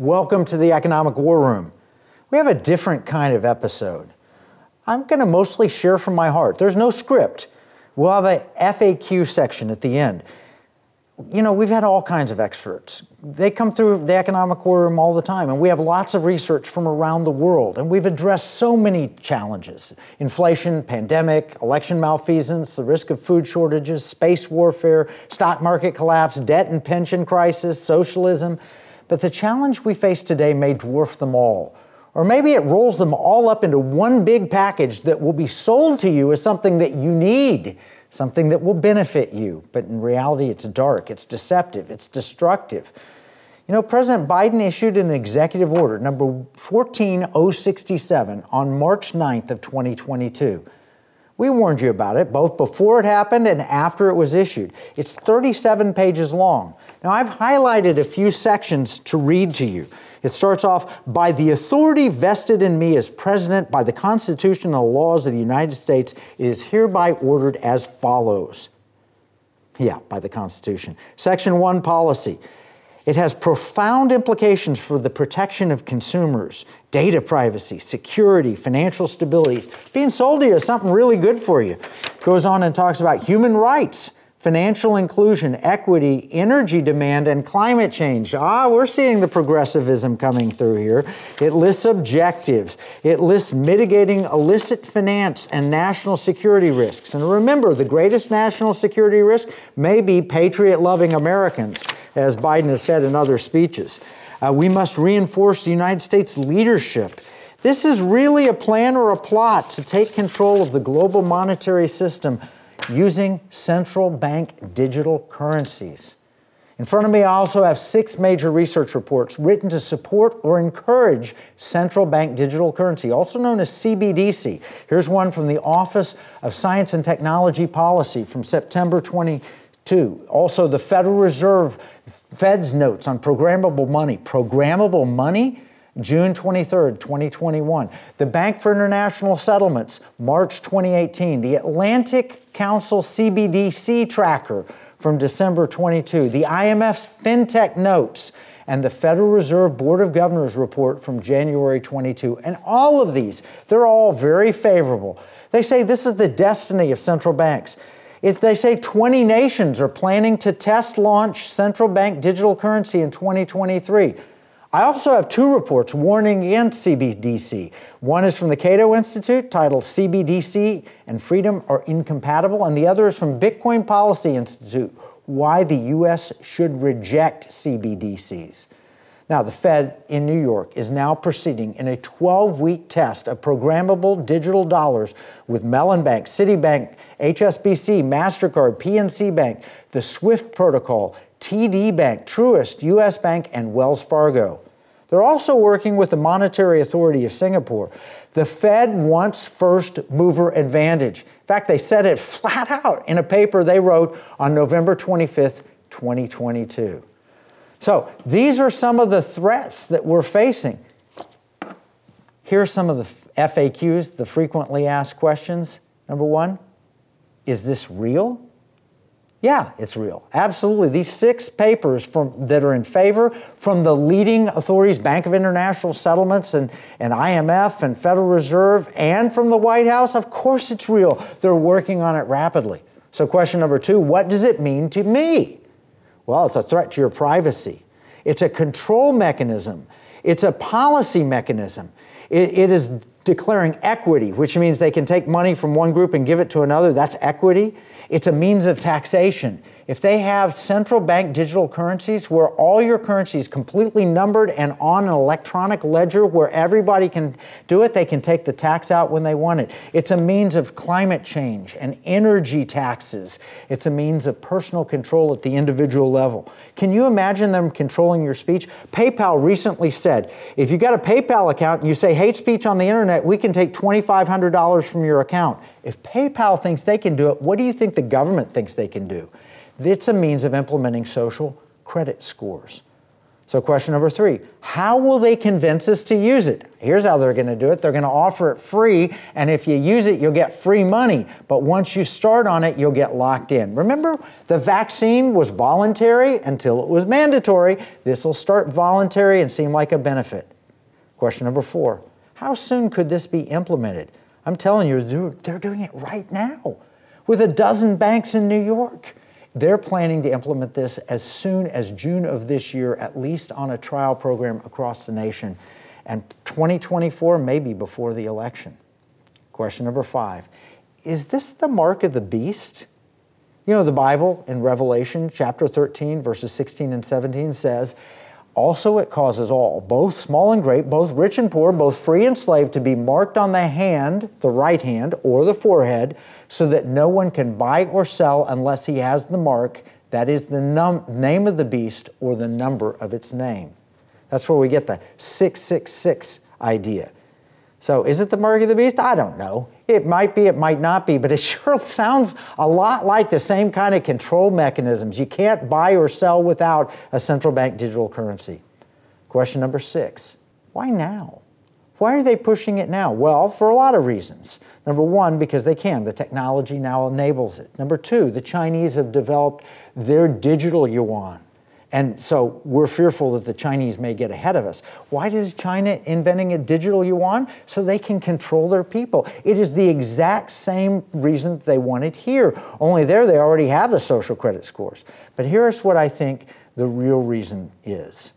Welcome to the Economic War Room. We have a different kind of episode. I'm going to mostly share from my heart. There's no script. We'll have a FAQ section at the end. You know, we've had all kinds of experts. They come through the Economic War Room all the time, and we have lots of research from around the world, and we've addressed so many challenges: inflation, pandemic, election malfeasance, the risk of food shortages, space warfare, stock market collapse, debt and pension crisis, socialism. But the challenge we face today may dwarf them all. Or maybe it rolls them all up into one big package that will be sold to you as something that you need, something that will benefit you. But in reality, it's dark, it's deceptive, it's destructive. You know, President Biden issued an executive order, number 14067, on March 9th of 2022. We warned you about it, both before it happened and after it was issued. It's 37 pages long. Now, I've highlighted a few sections to read to you. It starts off, by the authority vested in me as president by the Constitution and the laws of the United States, it is hereby ordered as follows. Yeah, by the Constitution. Section 1, policy. It has profound implications for the protection of consumers, data privacy, security, financial stability. Being sold to you is something really good for you. Goes on and talks about human rights, financial inclusion, equity, energy demand, and climate change. We're seeing the progressivism coming through here. It lists objectives. It lists mitigating illicit finance and national security risks. And remember, the greatest national security risk may be patriot-loving Americans, as Biden has said in other speeches. We must reinforce the United States leadership. This is really a plan or a plot to take control of the global monetary system using central bank digital currencies. In front of me, I also have 6 major research reports written to support or encourage central bank digital currency, also known as CBDC. Here's one from the Office of Science and Technology Policy from September 22. Also, the Federal Reserve Fed's notes on programmable money. Programmable money? June 23, 2021. The Bank for International Settlements, March 2018. The Atlantic Council CBDC tracker from December 22. The IMF's FinTech notes and the Federal Reserve Board of Governors report from January 22. And all of these, they're all very favorable. They say this is the destiny of central banks. They say 20 nations are planning to test launch central bank digital currency in 2023. I also have 2 reports warning against CBDC. One is from the Cato Institute, titled CBDC and Freedom Are Incompatible, and the other is from Bitcoin Policy Institute, Why the U.S. Should Reject CBDCs. Now, the Fed in New York is now proceeding in a 12-week test of programmable digital dollars with Mellon Bank, Citibank, HSBC, MasterCard, PNC Bank, the Swift Protocol, TD Bank, Truist, U.S. Bank, and Wells Fargo. They're also working with the Monetary Authority of Singapore. The Fed wants first mover advantage. In fact, they said it flat out in a paper they wrote on November 25th, 2022. So these are some of the threats that we're facing. Here are some of the FAQs, the frequently asked questions. Number 1, is this real? Yeah, it's real. Absolutely. These 6 papers that are in favor from the leading authorities, Bank of International Settlements and IMF and Federal Reserve, and from the White House, of course it's real. They're working on it rapidly. So question number 2, what does it mean to me? Well, it's a threat to your privacy. It's a control mechanism. It's a policy mechanism. It is declaring equity, which means they can take money from one group and give it to another. That's equity. It's a means of taxation. If they have central bank digital currencies where all your currency is completely numbered and on an electronic ledger where everybody can do it, they can take the tax out when they want it. It's a means of climate change and energy taxes. It's a means of personal control at the individual level. Can you imagine them controlling your speech? PayPal recently said, if you've got a PayPal account and you say hate speech on the internet, we can take $2,500 from your account. If PayPal thinks they can do it, what do you think the government thinks they can do? It's a means of implementing social credit scores. So question number three, how will they convince us to use it? Here's how they're going to do it. They're going to offer it free, and if you use it, you'll get free money. But once you start on it, you'll get locked in. Remember, the vaccine was voluntary until it was mandatory. This will start voluntary and seem like a benefit. Question number four, how soon could this be implemented? I'm telling you, they're doing it right now with a dozen banks in New York. They're planning to implement this as soon as June of this year, at least on a trial program across the nation, and 2024 maybe before the election. Question number five, is this the mark of the beast? You know, the Bible in Revelation chapter 13, verses 16 and 17 says, also it causes all, both small and great, both rich and poor, both free and slave, to be marked on the hand, the right hand, or the forehead, so that no one can buy or sell unless he has the mark, that is the name of the beast or the number of its name. That's where we get the 666 idea. So is it the mark of the beast? I don't know. It might be, it might not be, but it sure sounds a lot like the same kind of control mechanisms. You can't buy or sell without a central bank digital currency. Question number six, why now? Why are they pushing it now? Well, for a lot of reasons. Number one, because they can. The technology now enables it. Number two, the Chinese have developed their digital yuan. And so we're fearful that the Chinese may get ahead of us. Why is China inventing a digital yuan? So they can control their people. It is the exact same reason that they want it here. Only there they already have the social credit scores. But here's what I think the real reason is.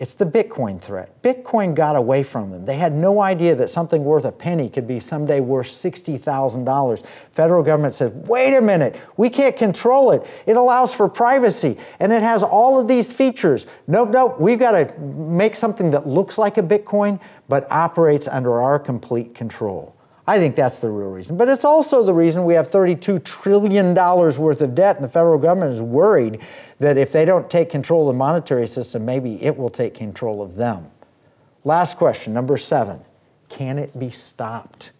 It's the Bitcoin threat. Bitcoin got away from them. They had no idea that something worth a penny could be someday worth $60,000. Federal government said, wait a minute, we can't control it. It allows for privacy, and it has all of these features. Nope, we've got to make something that looks like a Bitcoin, but operates under our complete control. I think that's the real reason. But it's also the reason we have $32 trillion worth of debt, and the federal government is worried that if they don't take control of the monetary system, maybe it will take control of them. Last question, number seven. Can it be stopped?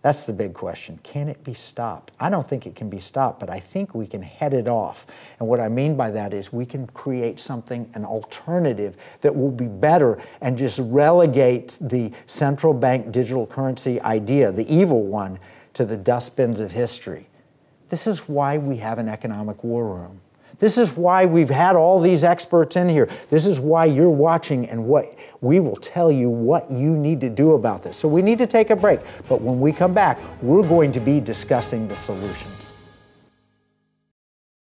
That's the big question. Can it be stopped? I don't think it can be stopped, but I think we can head it off. And what I mean by that is we can create something, an alternative that will be better and just relegate the central bank digital currency idea, the evil one, to the dustbins of history. This is why we have an economic war room. This is why we've had all these experts in here. This is why you're watching, and what we will tell you what you need to do about this. So we need to take a break, but when we come back, we're going to be discussing the solutions.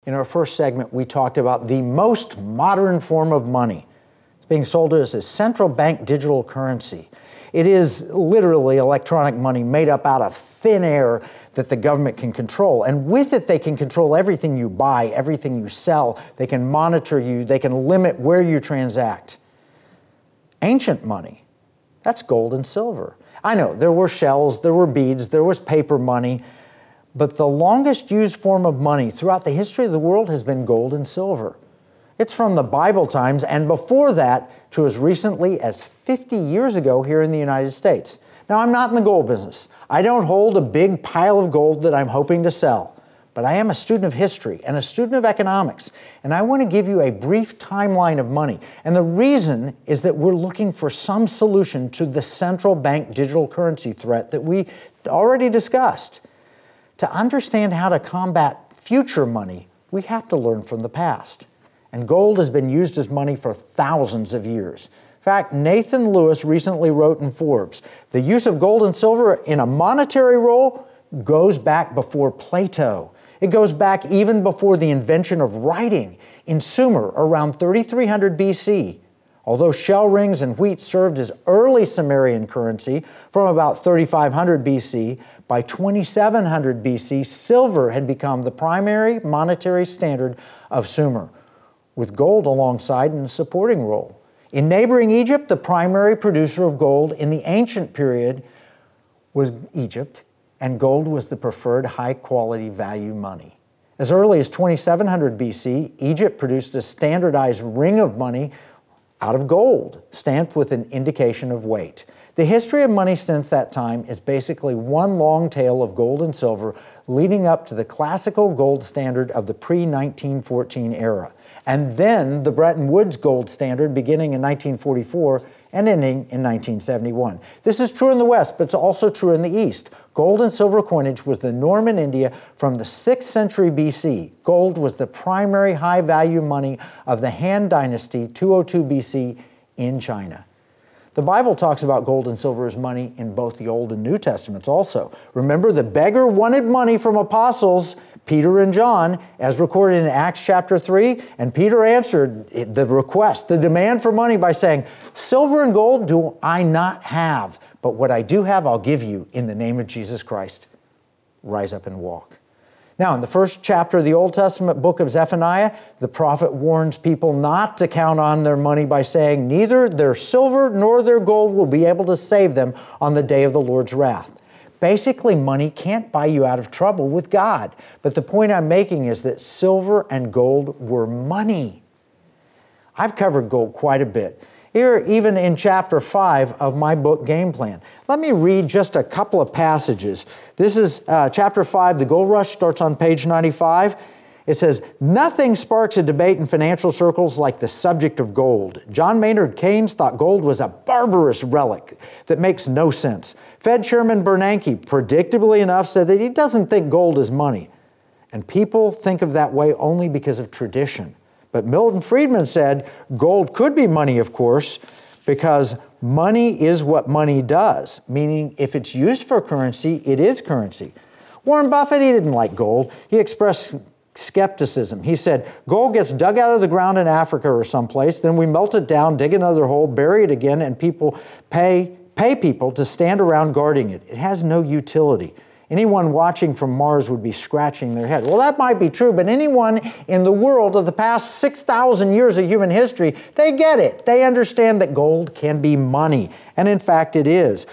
In our first segment, we talked about the most modern form of money. It's being sold to us as central bank digital currency. It is literally electronic money made up out of thin air that the government can control. And with it, they can control everything you buy, everything you sell. They can monitor you. They can limit where you transact. Ancient money, that's gold and silver. I know, there were shells, there were beads, there was paper money. But the longest used form of money throughout the history of the world has been gold and silver. It's from the Bible times, and before that to as recently as 50 years ago here in the United States. Now, I'm not in the gold business. I don't hold a big pile of gold that I'm hoping to sell. But I am a student of history and a student of economics, and I want to give you a brief timeline of money. And the reason is that we're looking for some solution to the central bank digital currency threat that we already discussed. To understand how to combat future money, we have to learn from the past. And gold has been used as money for thousands of years. In fact, Nathan Lewis recently wrote in Forbes, the use of gold and silver in a monetary role goes back before Plato. It goes back even before the invention of writing in Sumer around 3300 BC. Although shell rings and wheat served as early Sumerian currency from about 3500 BC, by 2700 BC, silver had become the primary monetary standard of Sumer, with gold alongside in a supporting role. In neighboring Egypt, the primary producer of gold in the ancient period was Egypt, and gold was the preferred high-quality value money. As early as 2700 BC, Egypt produced a standardized ring of money out of gold, stamped with an indication of weight. The history of money since that time is basically one long tale of gold and silver leading up to the classical gold standard of the pre-1914 era. and then the Bretton Woods gold standard beginning in 1944 and ending in 1971. This is true in the West, but it's also true in the East. Gold and silver coinage was the norm in India from the 6th century BC. Gold was the primary high-value money of the Han Dynasty, 202 BC, in China. The Bible talks about gold and silver as money in both the Old and New Testaments also. Remember, the beggar wanted money from apostles Peter and John, as recorded in Acts chapter 3, and Peter answered the request, the demand for money by saying, "Silver and gold do I not have, but what I do have I'll give you in the name of Jesus Christ. Rise up and walk." Now, in the first chapter of the Old Testament book of Zephaniah, the prophet warns people not to count on their money by saying, "Neither their silver nor their gold will be able to save them on the day of the Lord's wrath." Basically, money can't buy you out of trouble with God. But the point I'm making is that silver and gold were money. I've covered gold quite a bit. Here, even in chapter 5 of my book, Game Plan. Let me read just a couple of passages. This is chapter 5, the gold rush starts on page 95. It says, "Nothing sparks a debate in financial circles like the subject of gold. John Maynard Keynes thought gold was a barbarous relic that makes no sense. Fed Chairman Bernanke, predictably enough, said that he doesn't think gold is money. And people think of that way only because of tradition. But Milton Friedman said gold could be money, of course, because money is what money does, meaning if it's used for currency, it is currency. Warren Buffett, he didn't like gold. He expressed skepticism. He said, "Gold gets dug out of the ground in Africa or someplace, then we melt it down, dig another hole, bury it again, and people pay people to stand around guarding it. It has no utility. Anyone watching from Mars would be scratching their head." Well, that might be true, but anyone in the world of the past 6,000 years of human history, they get it. They understand that gold can be money, and in fact it is.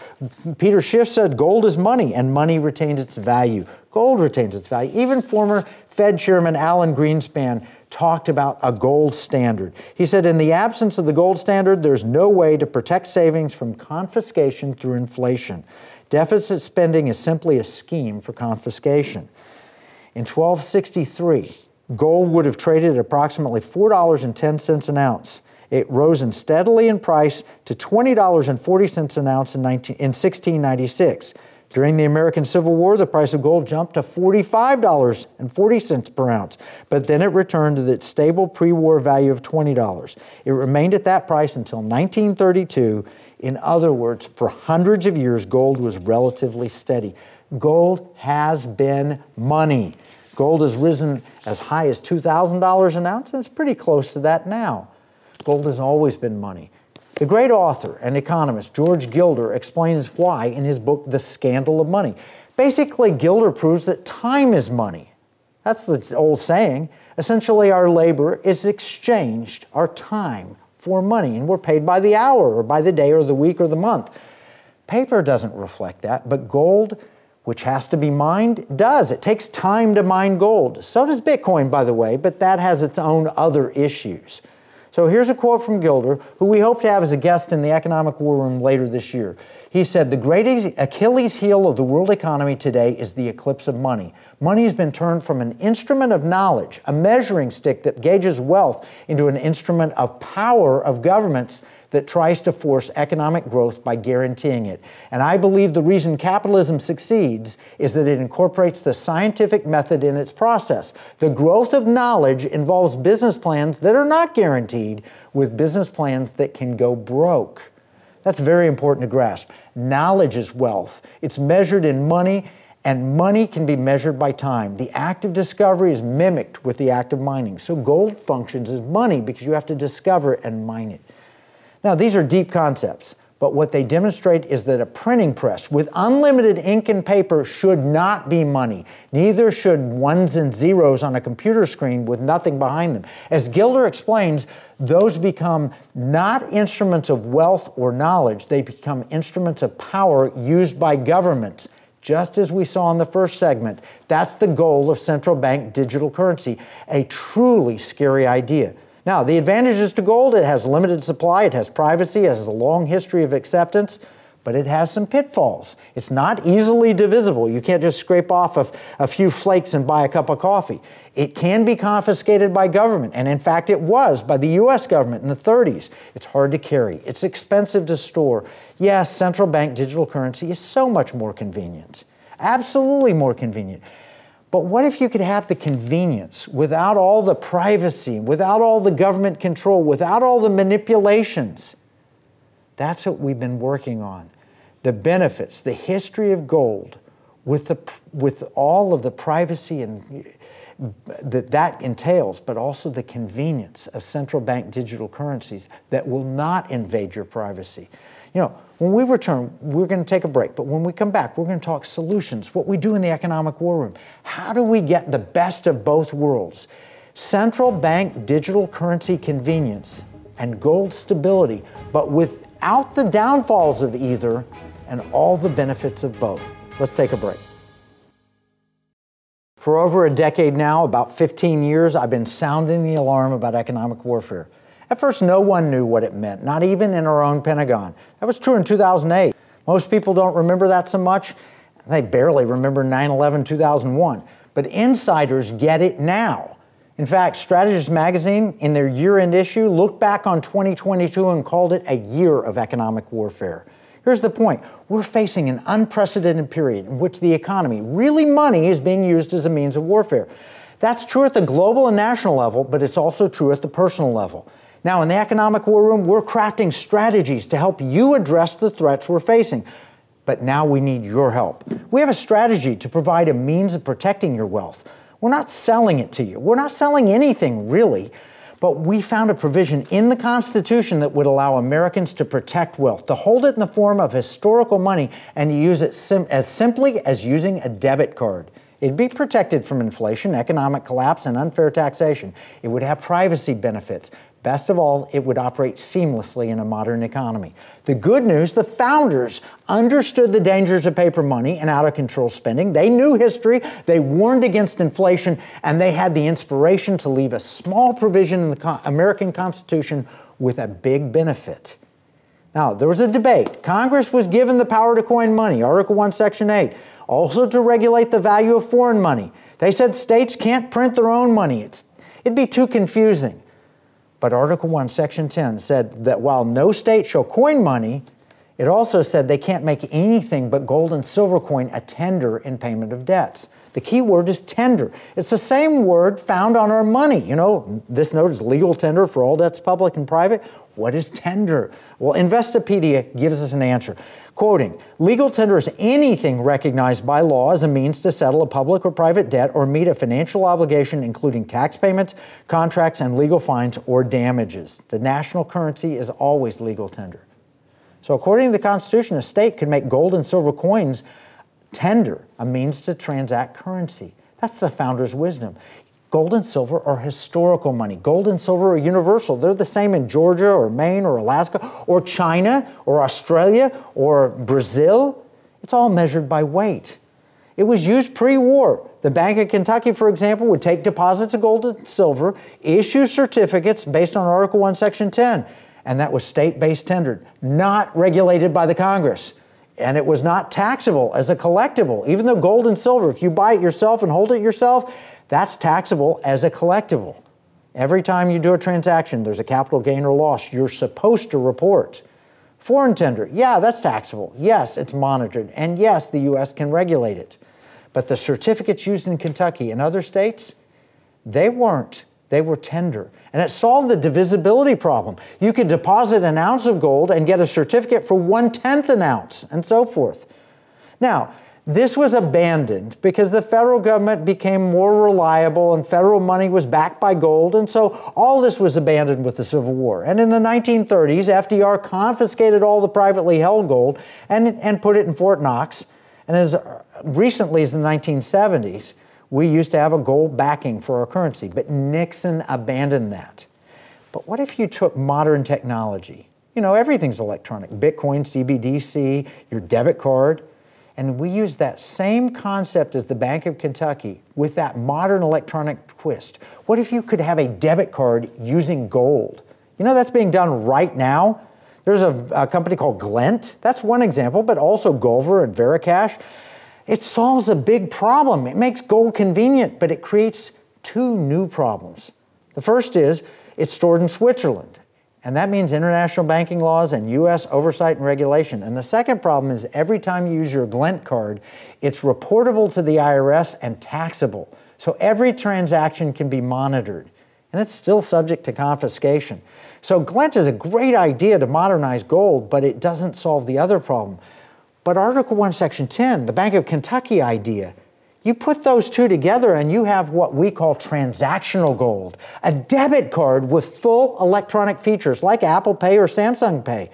Peter Schiff said gold is money, and money retains its value. Gold retains its value. Even former Fed Chairman Alan Greenspan talked about a gold standard. He said, "In the absence of the gold standard, there's no way to protect savings from confiscation through inflation. Deficit spending is simply a scheme for confiscation." In 1263, gold would have traded at approximately $4.10 an ounce. It rose in steadily in price to $20.40 an ounce in 1696. During the American Civil War, the price of gold jumped to $45.40 per ounce, but then it returned to its stable pre-war value of $20. It remained at that price until 1932. In other words, for hundreds of years, gold was relatively steady. Gold has been money. Gold has risen as high as $2,000 an ounce, and it's pretty close to that now. Gold has always been money. The great author and economist George Gilder explains why in his book, The Scandal of Money. Basically, Gilder proves that time is money. That's the old saying. Essentially, our labor is exchanged, our time, for money, and we're paid by the hour or by the day or the week or the month. Paper doesn't reflect that, but gold, which has to be mined, does. It takes time to mine gold. So does Bitcoin, by the way, but that has its own other issues. So here's a quote from Gilder, who we hope to have as a guest in the Economic War Room later this year. He said, "The great Achilles heel of the world economy today is the eclipse of money. Money has been turned from an instrument of knowledge, a measuring stick that gauges wealth, into an instrument of power of governments that tries to force economic growth by guaranteeing it. And I believe the reason capitalism succeeds is that it incorporates the scientific method in its process. The growth of knowledge involves business plans that are not guaranteed, with business plans that can go broke." That's very important to grasp. Knowledge is wealth. It's measured in money, and money can be measured by time. The act of discovery is mimicked with the act of mining. So gold functions as money because you have to discover and mine it. Now, these are deep concepts, but what they demonstrate is that a printing press with unlimited ink and paper should not be money. Neither should ones and zeros on a computer screen with nothing behind them. As Gilder explains, those become not instruments of wealth or knowledge. They become instruments of power used by governments. Just as we saw in the first segment, that's the goal of central bank digital currency, a truly scary idea. Now, the advantages to gold: it has limited supply, it has privacy, it has a long history of acceptance, but it has some pitfalls. It's not easily divisible. You can't just scrape off a few flakes and buy a cup of coffee. It can be confiscated by government, and in fact it was by the U.S. government in the 30s. It's hard to carry. It's expensive to store. Yes, central bank digital currency is so much more convenient, absolutely more convenient. But what if you could have the convenience without all the privacy, without all the government control, without all the manipulations? That's what we've been working on. The benefits, the history of gold with all of the privacy and that entails, but also the convenience of central bank digital currencies that will not invade your privacy. You know, when we return, we're going to take a break, but when we come back, we're going to talk solutions, what we do in the economic war room. How do we get the best of both worlds? Central bank digital currency convenience and gold stability, but without the downfalls of either and all the benefits of both. Let's take a break. For over a decade now, about 15 years, I've been sounding the alarm about economic warfare. At first, no one knew what it meant, not even in our own Pentagon. That was true in 2008. Most people don't remember that so much. They barely remember 9/11, 2001. But insiders get it now. In fact, Strategist magazine, in their year-end issue, looked back on 2022 and called it a year of economic warfare. Here's the point. We're facing an unprecedented period in which the economy, really money, is being used as a means of warfare. That's true at the global and national level, but it's also true at the personal level. Now, in the economic war room, we're crafting strategies to help you address the threats we're facing. But now we need your help. We have a strategy to provide a means of protecting your wealth. We're not selling it to you. We're not selling anything, really. But we found a provision in the Constitution that would allow Americans to protect wealth, to hold it in the form of historical money, and to use it as simply as using a debit card. It'd be protected from inflation, economic collapse, and unfair taxation. It would have privacy benefits. Best of all, it would operate seamlessly in a modern economy. The good news, the founders understood the dangers of paper money and out-of-control spending. They knew history, they warned against inflation, and they had the inspiration to leave a small provision in the American Constitution with a big benefit. Now, there was a debate. Congress was given the power to coin money, Article 1, Section 8, also to regulate the value of foreign money. They said states can't print their own money. It'd be too confusing. But Article 1, Section 10 said that while no state shall coin money, it also said they can't make anything but gold and silver coin a tender in payment of debts. The key word is tender. It's the same word found on our money. You know, this note is legal tender for all debts, public and private. What is tender? Well, Investopedia gives us an answer. Quoting, legal tender is anything recognized by law as a means to settle a public or private debt or meet a financial obligation, including tax payments, contracts, and legal fines or damages. The national currency is always legal tender. So according to the Constitution, a state could make gold and silver coins tender, a means to transact currency. That's the founder's wisdom. Gold and silver are historical money. Gold and silver are universal. They're the same in Georgia or Maine or Alaska or China or Australia or Brazil. It's all measured by weight. It was used pre-war. The Bank of Kentucky, for example, would take deposits of gold and silver, issue certificates based on Article 1, Section 10, and that was state-based tendered, not regulated by the Congress. And it was not taxable as a collectible. Even though gold and silver, if you buy it yourself and hold it yourself, that's taxable as a collectible. Every time you do a transaction, there's a capital gain or loss you're supposed to report. Foreign tender, yeah, that's taxable. Yes, it's monitored. And yes, the U.S. can regulate it. But the certificates used in Kentucky and other states, they weren't. They were tender. And it solved the divisibility problem. You could deposit an ounce of gold and get a certificate for 1/10 an ounce and so forth. Now, this was abandoned because the federal government became more reliable and federal money was backed by gold, and so all this was abandoned with the Civil War. And in the 1930s, FDR confiscated all the privately held gold and put it in Fort Knox. And as recently as the 1970s, we used to have a gold backing for our currency, but Nixon abandoned that. But what if you took modern technology? You know, everything's electronic, Bitcoin, CBDC, your debit card. And we use that same concept as the Bank of Kentucky with that modern electronic twist. What if you could have a debit card using gold? You know, that's being done right now. There's a company called Glint. That's one example, but also Gulver and Vericash. It solves a big problem. It makes gold convenient, but it creates two new problems. The first is it's stored in Switzerland, and that means international banking laws and U.S. oversight and regulation. And the second problem is every time you use your Glint card, it's reportable to the IRS and taxable. So every transaction can be monitored, and it's still subject to confiscation. So Glint is a great idea to modernize gold, but it doesn't solve the other problem. But Article 1, Section 10, the Bank of Kentucky idea, you put those two together and you have what we call transactional gold, a debit card with full electronic features like Apple Pay or Samsung Pay,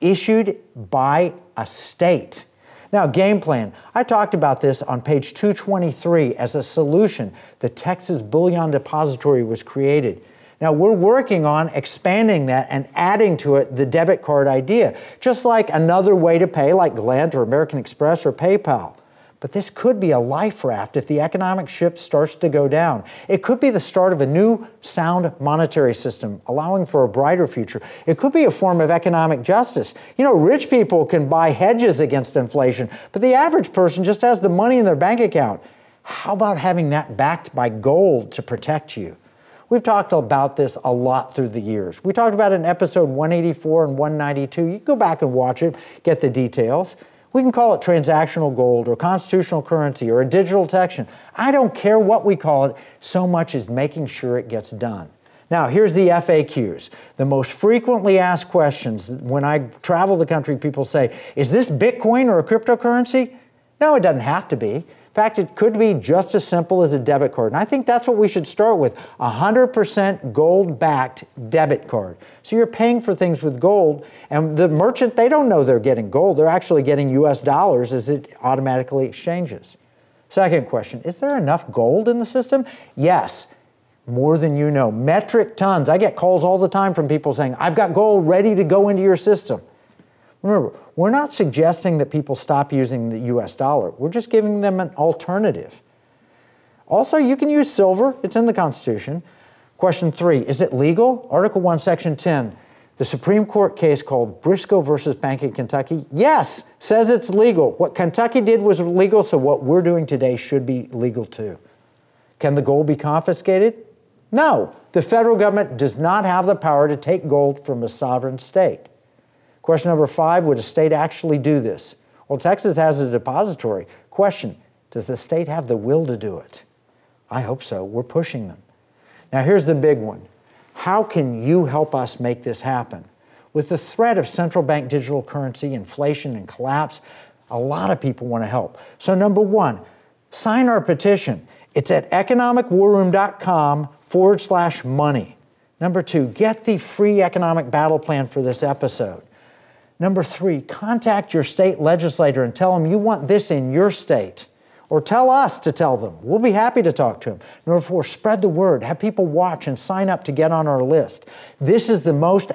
issued by a state. Now, Game Plan. I talked about this on page 223 as a solution. The Texas Bullion Depository was created. Now, we're working on expanding that and adding to it the debit card idea, just like another way to pay like Glint or American Express or PayPal. But this could be a life raft if the economic ship starts to go down. It could be the start of a new sound monetary system, allowing for a brighter future. It could be a form of economic justice. You know, rich people can buy hedges against inflation, but the average person just has the money in their bank account. How about having that backed by gold to protect you? We've talked about this a lot through the years. We talked about it in episode 184 and 192. You can go back and watch it, get the details. We can call it transactional gold or constitutional currency or a digital protection. I don't care what we call it, so much as making sure it gets done. Now, here's the FAQs, the most frequently asked questions. When I travel the country, people say, is this Bitcoin or a cryptocurrency? No, it doesn't have to be. In fact, it could be just as simple as a debit card. And I think that's what we should start with, 100% gold-backed debit card. So you're paying for things with gold, and the merchant, they don't know they're getting gold. They're actually getting U.S. dollars as it automatically exchanges. Second question, is there enough gold in the system? Yes, more than you know. Metric tons. I get calls all the time from people saying, I've got gold ready to go into your system. Remember, we're not suggesting that people stop using the U.S. dollar. We're just giving them an alternative. Also, you can use silver. It's in the Constitution. Question 3, is it legal? Article 1, Section 10, the Supreme Court case called Briscoe versus Bank of Kentucky, yes, says it's legal. What Kentucky did was legal, so what we're doing today should be legal too. Can the gold be confiscated? No. The federal government does not have the power to take gold from a sovereign state. Question number 5, would a state actually do this? Well, Texas has a depository. Question, does the state have the will to do it? I hope so. We're pushing them. Now, here's the big one. How can you help us make this happen? With the threat of central bank digital currency, inflation, and collapse, a lot of people want to help. So number 1, sign our petition. It's at economicwarroom.com/money. Number 2, get the free economic battle plan for this episode. Number 3, contact your state legislator and tell them you want this in your state, or tell us to tell them. We'll be happy to talk to them. Number 4, spread the word. Have people watch and sign up to get on our list. This is the most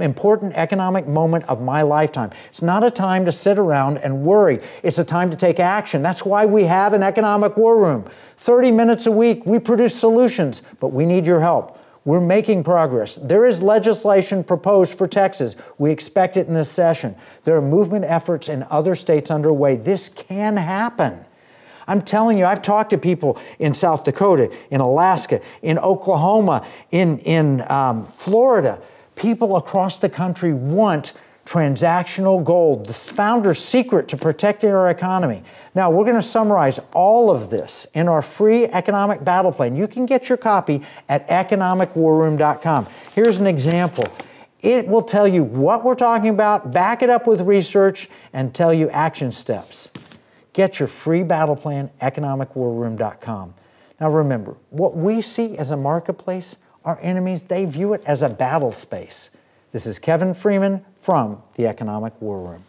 important economic moment of my lifetime. It's not a time to sit around and worry. It's a time to take action. That's why we have an economic war room. 30 minutes a week, we produce solutions, but we need your help. We're making progress. There is legislation proposed for Texas. We expect it in this session. There are movement efforts in other states underway. This can happen. I'm telling you, I've talked to people in South Dakota, in Alaska, in Oklahoma, in Florida. People across the country want transactional gold, the founder's secret to protecting our economy. Now, we're going to summarize all of this in our free economic battle plan. You can get your copy at economicwarroom.com. Here's an example. It will tell you what we're talking about, back it up with research, and tell you action steps. Get your free battle plan, economicwarroom.com. Now, remember, what we see as a marketplace, our enemies, they view it as a battle space. This is Kevin Freeman from the Economic War Room.